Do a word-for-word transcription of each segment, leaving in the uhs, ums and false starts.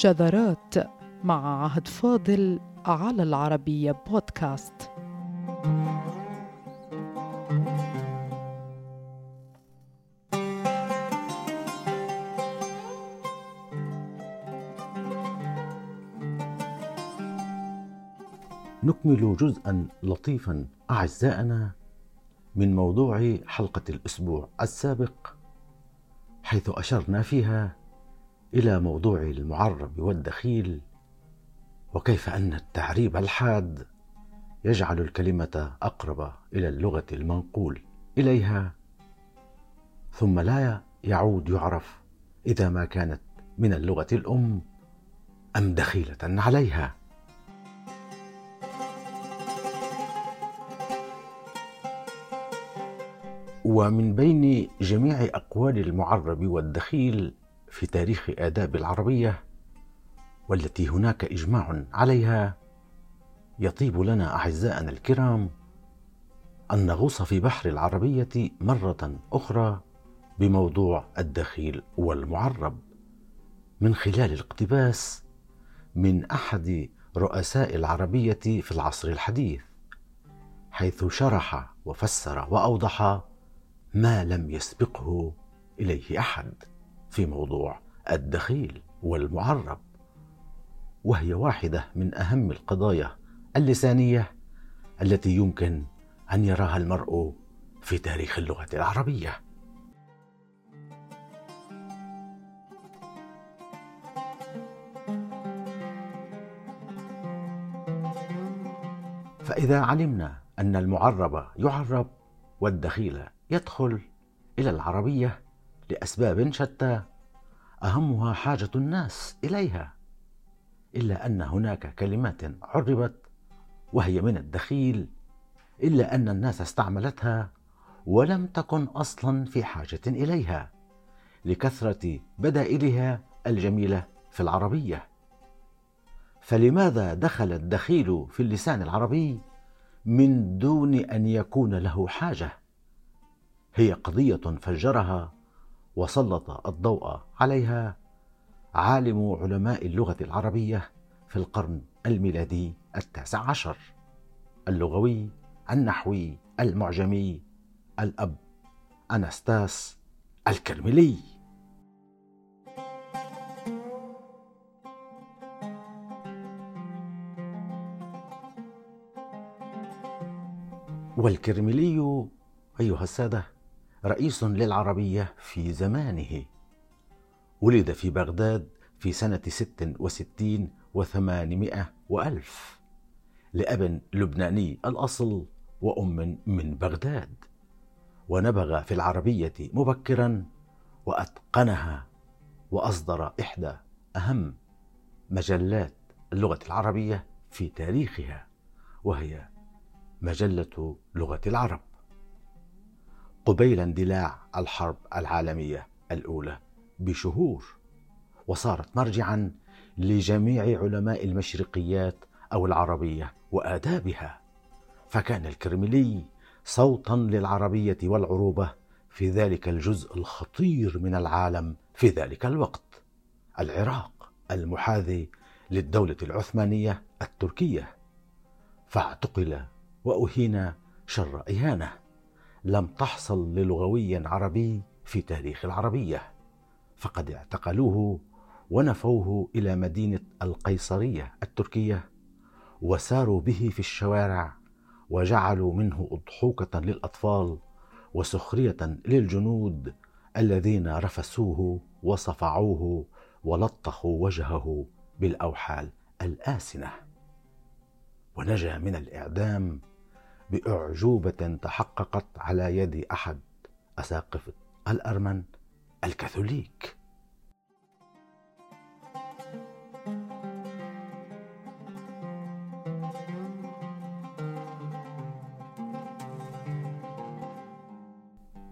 شذرات مع عهد فاضل على العربية بودكاست. نكمل جزءا لطيفا أعزائنا من موضوع حلقة الأسبوع السابق، حيث أشرنا فيها إلى موضوع المعرب والدخيل، وكيف أن التعريب الحاد يجعل الكلمة أقرب إلى اللغة المنقول إليها، ثم لا يعود يعرف إذا ما كانت من اللغة الأم أم دخيلة عليها. ومن بين جميع أقوال المعرب والدخيل في تاريخ آداب العربية، والتي هناك إجماع عليها، يطيب لنا أعزائنا الكرام أن نغوص في بحر العربية مرة أخرى بموضوع الدخيل والمعرب، من خلال الاقتباس من أحد رؤساء العربية في العصر الحديث، حيث شرح وفسر وأوضح ما لم يسبقه إليه أحد في موضوع الدخيل والمعرب، وهي واحدة من أهم القضايا اللسانية التي يمكن أن يراها المرء في تاريخ اللغة العربية. فإذا علمنا أن المعرب يعرب والدخيل يدخل إلى العربية لأسباب شتى، أهمها حاجة الناس إليها، إلا أن هناك كلمات عربت وهي من الدخيل، إلا أن الناس استعملتها ولم تكن أصلا في حاجة إليها لكثرة بدائلها الجميلة في العربية. فلماذا دخل الدخيل في اللسان العربي من دون أن يكون له حاجة؟ هي قضية فجرها وسلط الضوء عليها عالم علماء اللغة العربية في القرن الميلادي التاسع عشر، اللغوي النحوي المعجمي الأب أناستاس الكرملي. والكرملي أيها السادة رئيس للعربية في زمانه، ولد في بغداد في سنة ست وستين وثمانمائة وألف لأب لبناني الأصل وأم من بغداد، ونبغ في العربية مبكرا وأتقنها، وأصدر إحدى أهم مجلات اللغة العربية في تاريخها، وهي مجلة لغة العرب، قبيل اندلاع الحرب العالمية الأولى بشهور، وصارت مرجعا لجميع علماء المشرقيات أو العربية وآدابها. فكان الكرملي صوتا للعربية والعروبة في ذلك الجزء الخطير من العالم في ذلك الوقت، العراق المحاذي للدولة العثمانية التركية، فاعتقل وأهين شر إهانة لم تحصل للغوي عربي في تاريخ العربية، فقد اعتقلوه ونفوه إلى مدينة القيصرية التركية، وساروا به في الشوارع وجعلوا منه أضحوكة للأطفال وسخرية للجنود الذين رفسوه وصفعوه ولطخوا وجهه بالأوحال الآسنة، ونجا من الإعدام بأعجوبة تحققت على يد أحد أساقفة الأرمن الكاثوليك.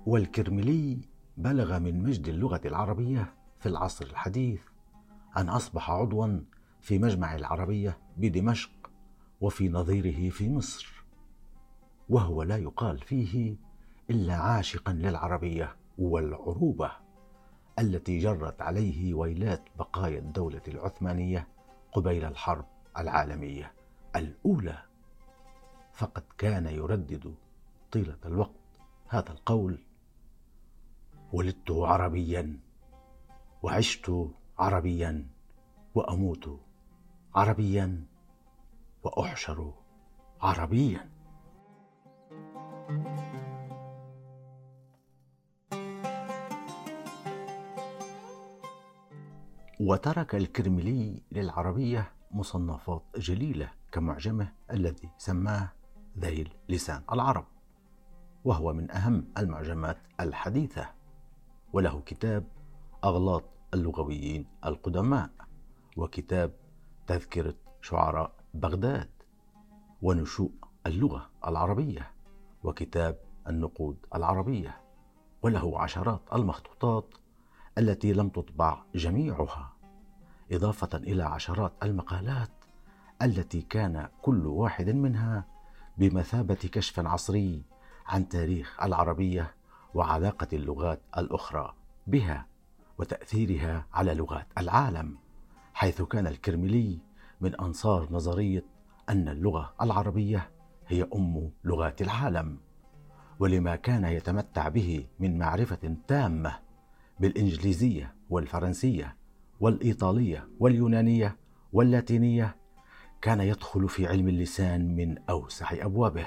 والكرملي بلغ من مجد اللغة العربية في العصر الحديث أن أصبح عضوا في مجمع العربية بدمشق وفي نظيره في مصر، وهو لا يقال فيه إلا عاشقا للعربية والعروبة، التي جرت عليه ويلات بقايا الدولة العثمانية قبيل الحرب العالمية الأولى. فقد كان يردد طيلة الوقت هذا القول: ولدت عربيا وعشت عربيا وأموت عربيا وأحشر عربيا. وترك الكرملي للعربية مصنفات جليلة كمعجمه الذي سماه ذيل لسان العرب، وهو من أهم المعجمات الحديثة، وله كتاب أغلاط اللغويين القدماء، وكتاب تذكرة شعراء بغداد، ونشوء اللغة العربية، وكتاب النقود العربية، وله عشرات المخطوطات التي لم تطبع جميعها، إضافة إلى عشرات المقالات التي كان كل واحد منها بمثابة كشف عصري عن تاريخ العربية وعلاقة اللغات الأخرى بها وتأثيرها على لغات العالم، حيث كان الكرملي من أنصار نظرية أن اللغة العربية هي أم لغات العالم، ولما كان يتمتع به من معرفة تامة بالإنجليزية والفرنسية والإيطالية واليونانية واللاتينية، كان يدخل في علم اللسان من أوسع أبوابه،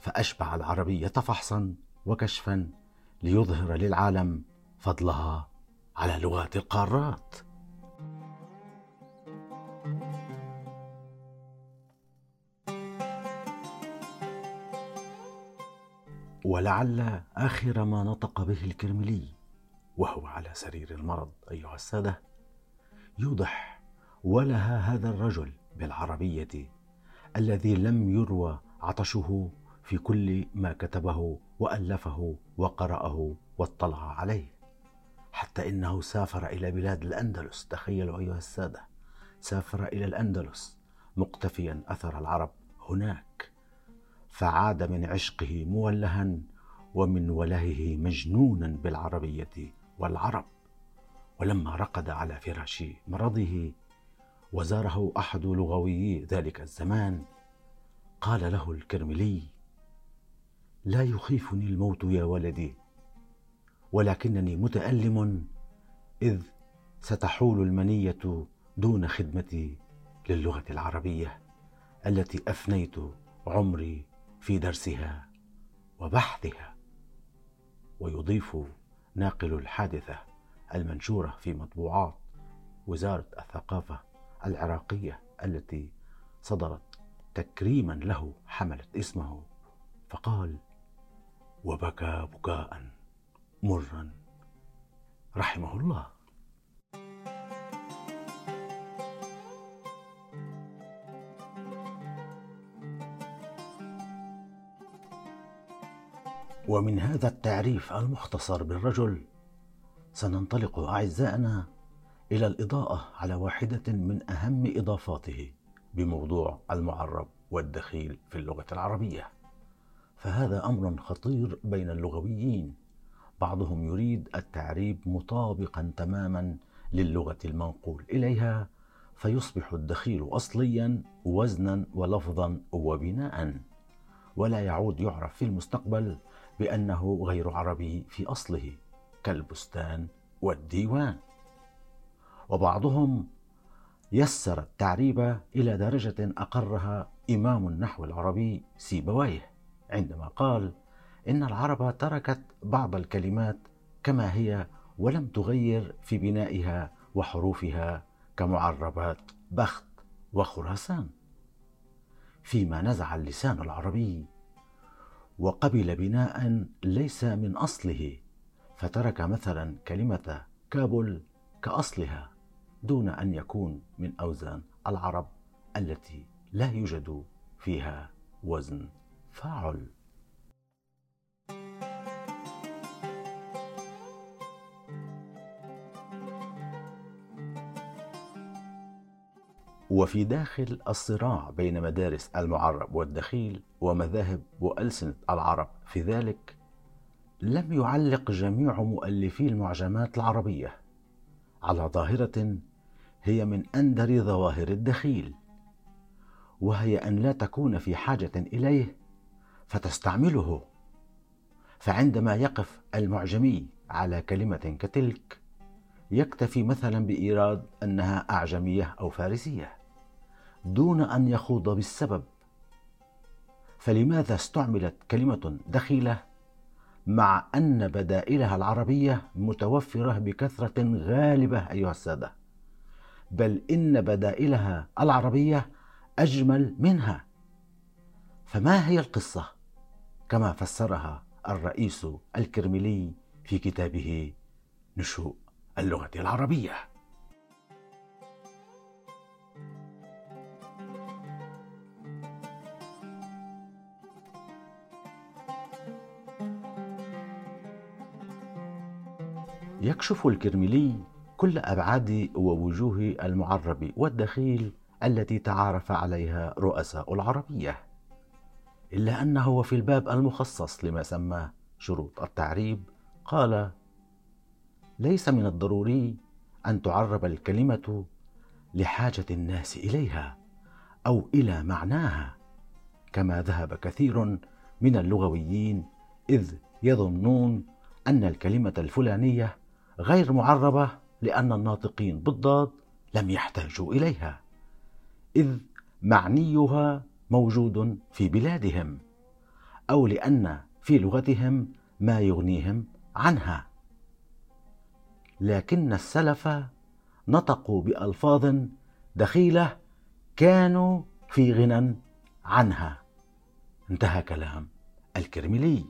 فأشبع العربية فحصا وكشفا ليظهر للعالم فضلها على لغات القارات. ولعل آخر ما نطق به الكرملي وهو على سرير المرض أيها السادة يوضح ولها هذا الرجل بالعربية الذي لم يروى عطشه في كل ما كتبه وألفه وقرأه واطلع عليه، حتى إنه سافر إلى بلاد الأندلس. تخيلوا أيها السادة، سافر إلى الأندلس مقتفيا أثر العرب هناك، فعاد من عشقه مولها ومن ولهه مجنونا بالعربية والعرب. ولما رقد على فراش مرضه وزاره أحد لغويي ذلك الزمان، قال له الكرملي: لا يخيفني الموت يا ولدي، ولكنني متألم إذ ستحول المنية دون خدمتي للغة العربية التي أفنيت عمري في درسها وبحثها. ويضيف ناقل الحادثة المنشورة في مطبوعات وزارة الثقافة العراقية التي صدرت تكريما له حملت اسمه، فقال: وبكى بكاء مرا رحمه الله. ومن هذا التعريف المختصر بالرجل سننطلق أعزائنا إلى الإضاءة على واحدة من أهم إضافاته بموضوع المعرب والدخيل في اللغة العربية، فهذا أمر خطير بين اللغويين، بعضهم يريد التعريب مطابقا تماما للغة المنقول إليها، فيصبح الدخيل أصليا وزنا ولفظا وبناء، ولا يعود يعرف في المستقبل بأنه غير عربي في أصله كالبستان والديوان. وبعضهم يسر التعريب إلى درجة أقرها إمام النحو العربي سيبويه عندما قال إن العرب تركت بعض الكلمات كما هي ولم تغير في بنائها وحروفها كمعربات بخت وخراسان، فيما نزع اللسان العربي وقبل بناء ليس من أصله، فترك مثلا كلمة كابل كأصلها دون أن يكون من أوزان العرب التي لا يوجد فيها وزن فاعل. وفي داخل الصراع بين مدارس المعرب والدخيل ومذاهب وألسنة العرب في ذلك، لم يعلق جميع مؤلفي المعجمات العربية على ظاهرة هي من أندر ظواهر الدخيل، وهي أن لا تكون في حاجة إليه فتستعمله. فعندما يقف المعجمي على كلمة كتلك يكتفي مثلا بإيراد أنها أعجمية أو فارسية دون أن يخوض بالسبب. فلماذا استعملت كلمة دخيلة مع أن بدائلها العربية متوفرة بكثرة غالبة أيها السادة، بل إن بدائلها العربية أجمل منها؟ فما هي القصة كما فسرها الرئيس الكرملي في كتابه نشوء اللغة العربية؟ يكشف الكرملي كل أبعاد ووجوه المعرب والدخيل التي تعارف عليها رؤساء العربية، إلا أنه في الباب المخصص لما سماه شروط التعريب قال: ليس من الضروري أن تعرب الكلمة لحاجة الناس إليها أو إلى معناها، كما ذهب كثير من اللغويين إذ يظنون أن الكلمة الفلانية غير معربة لأن الناطقين بالضاد لم يحتاجوا إليها، إذ معنيها موجود في بلادهم، أو لأن في لغتهم ما يغنيهم عنها. لكن السلف نطقوا بألفاظ دخيلة كانوا في غنى عنها. انتهى كلام الكرملي.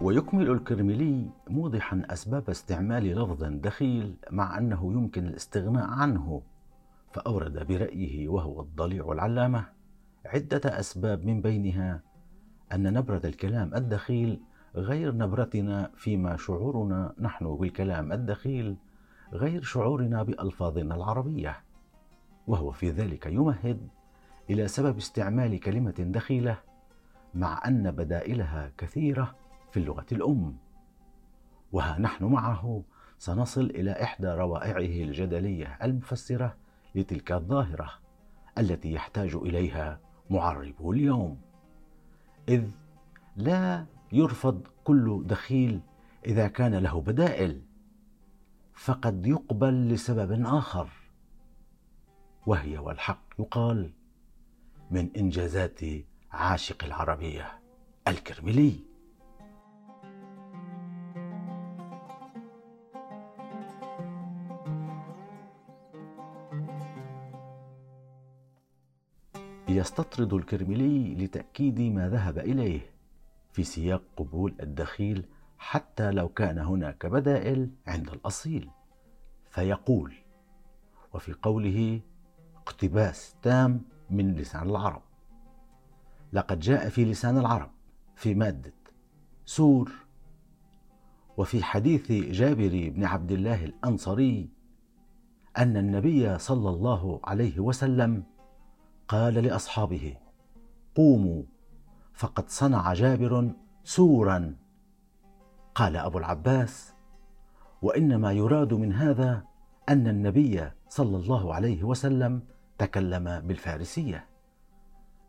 ويكمل الكرملي موضحا أسباب استعمال لفظ دخيل مع أنه يمكن الاستغناء عنه، فأورد برأيه وهو الضليع العلامة عدة أسباب، من بينها أن نبرة الكلام الدخيل غير نبرتنا، فيما شعورنا نحن بالكلام الدخيل غير شعورنا بألفاظنا العربية، وهو في ذلك يمهد إلى سبب استعمال كلمة دخيلة مع أن بدائلها كثيرة في اللغة الأم. وها نحن معه سنصل إلى إحدى روائعه الجدلية المفسرة لتلك الظاهرة التي يحتاج إليها معربه اليوم، إذ لا يرفض كل دخيل إذا كان له بدائل، فقد يقبل لسبب آخر، وهي والحق يقال من إنجازات عاشق العربية الكرملي. يستطرد الكرملي لتأكيد ما ذهب إليه في سياق قبول الدخيل حتى لو كان هناك بدائل عند الأصيل، فيقول، وفي قوله اقتباس تام من لسان العرب: لقد جاء في لسان العرب في مادة سور، وفي حديث جابر بن عبد الله الأنصاري أن النبي صلى الله عليه وسلم قال لأصحابه: قوموا فقد صنع جابر سورا. قال أبو العباس: وإنما يراد من هذا أن النبي صلى الله عليه وسلم تكلم بالفارسية،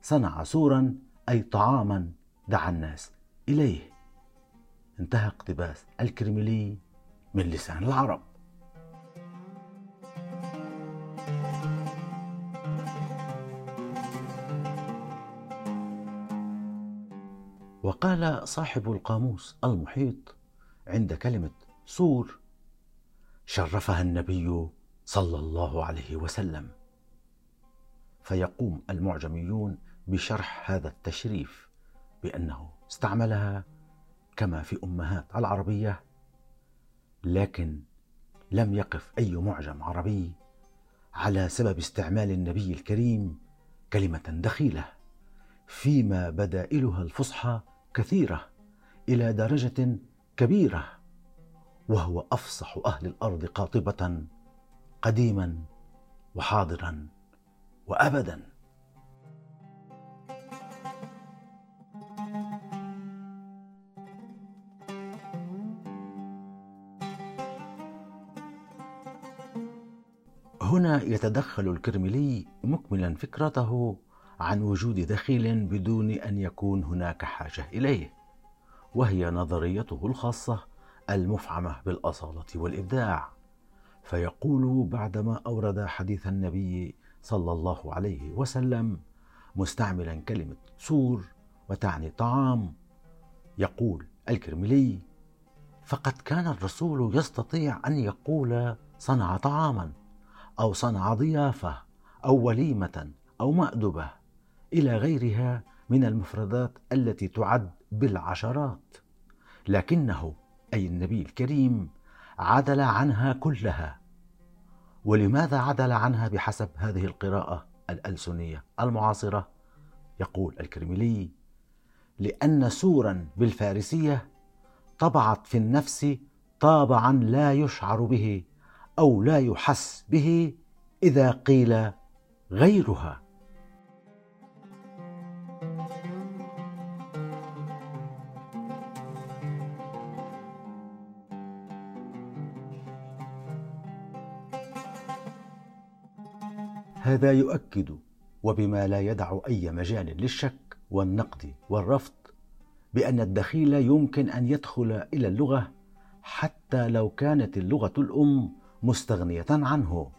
صنع سورا أي طعاما دعا الناس إليه. انتهى اقتباس الكرملي من لسان العرب. وقال صاحب القاموس المحيط عند كلمة سور: شرفها النبي صلى الله عليه وسلم. فيقوم المعجميون بشرح هذا التشريف بأنه استعملها كما في أمهات العربية، لكن لم يقف أي معجم عربي على سبب استعمال النبي الكريم كلمة دخيلة، فيما بدائلها الفصحى كثيرة إلى درجة كبيرة، وهو أفصح أهل الأرض قاطبة قديما وحاضرا وأبدا. هنا يتدخل الكرملي مكملا فكرته عن وجود دخيل بدون أن يكون هناك حاجة إليه، وهي نظريته الخاصة المفعمة بالأصالة والإبداع، فيقول بعدما أورد حديث النبي صلى الله عليه وسلم مستعملا كلمة سور وتعني طعام، يقول الكرملي: فقد كان الرسول يستطيع أن يقول صنع طعاما أو صنع ضيافة أو وليمة أو مأدبة إلى غيرها من المفردات التي تعد بالعشرات، لكنه أي النبي الكريم عدل عنها كلها. ولماذا عدل عنها بحسب هذه القراءة الألسنية المعاصرة؟ يقول الكرملي: لأن سورا بالفارسية طبعت في النفس طابعا لا يشعر به أو لا يحس به إذا قيل غيرها. هذا يؤكد وبما لا يدع أي مجال للشك والنقد والرفض بأن الدخيل يمكن أن يدخل إلى اللغة حتى لو كانت اللغة الأم مستغنية عنه،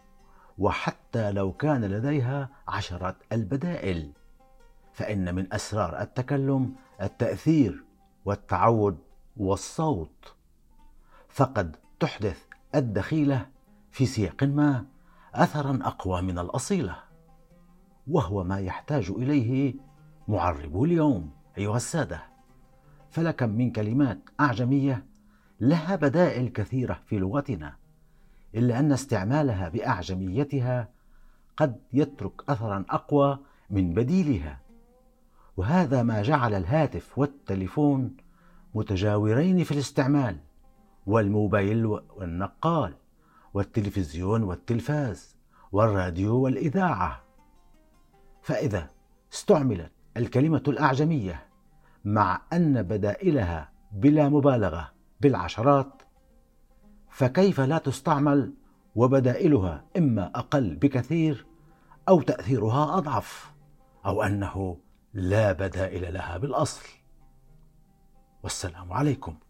وحتى لو كان لديها عشرة البدائل، فإن من أسرار التكلم التأثير والتعود والصوت، فقد تحدث الدخيلة في سياق ما أثرا أقوى من الأصيلة، وهو ما يحتاج إليه معربو اليوم أيها السادة، فلكم من كلمات أعجمية لها بدائل كثيرة في لغتنا، إلا أن استعمالها بأعجميتها قد يترك أثرا أقوى من بديلها، وهذا ما جعل الهاتف والتليفون متجاورين في الاستعمال، والموبايل والنقال، والتلفزيون والتلفاز، والراديو والإذاعة. فإذا استعملت الكلمة الأعجمية مع أن بدائلها بلا مبالغة بالعشرات، فكيف لا تستعمل وبدائلها إما أقل بكثير أو تأثيرها أضعف أو أنه لا بدائل لها بالأصل؟ والسلام عليكم.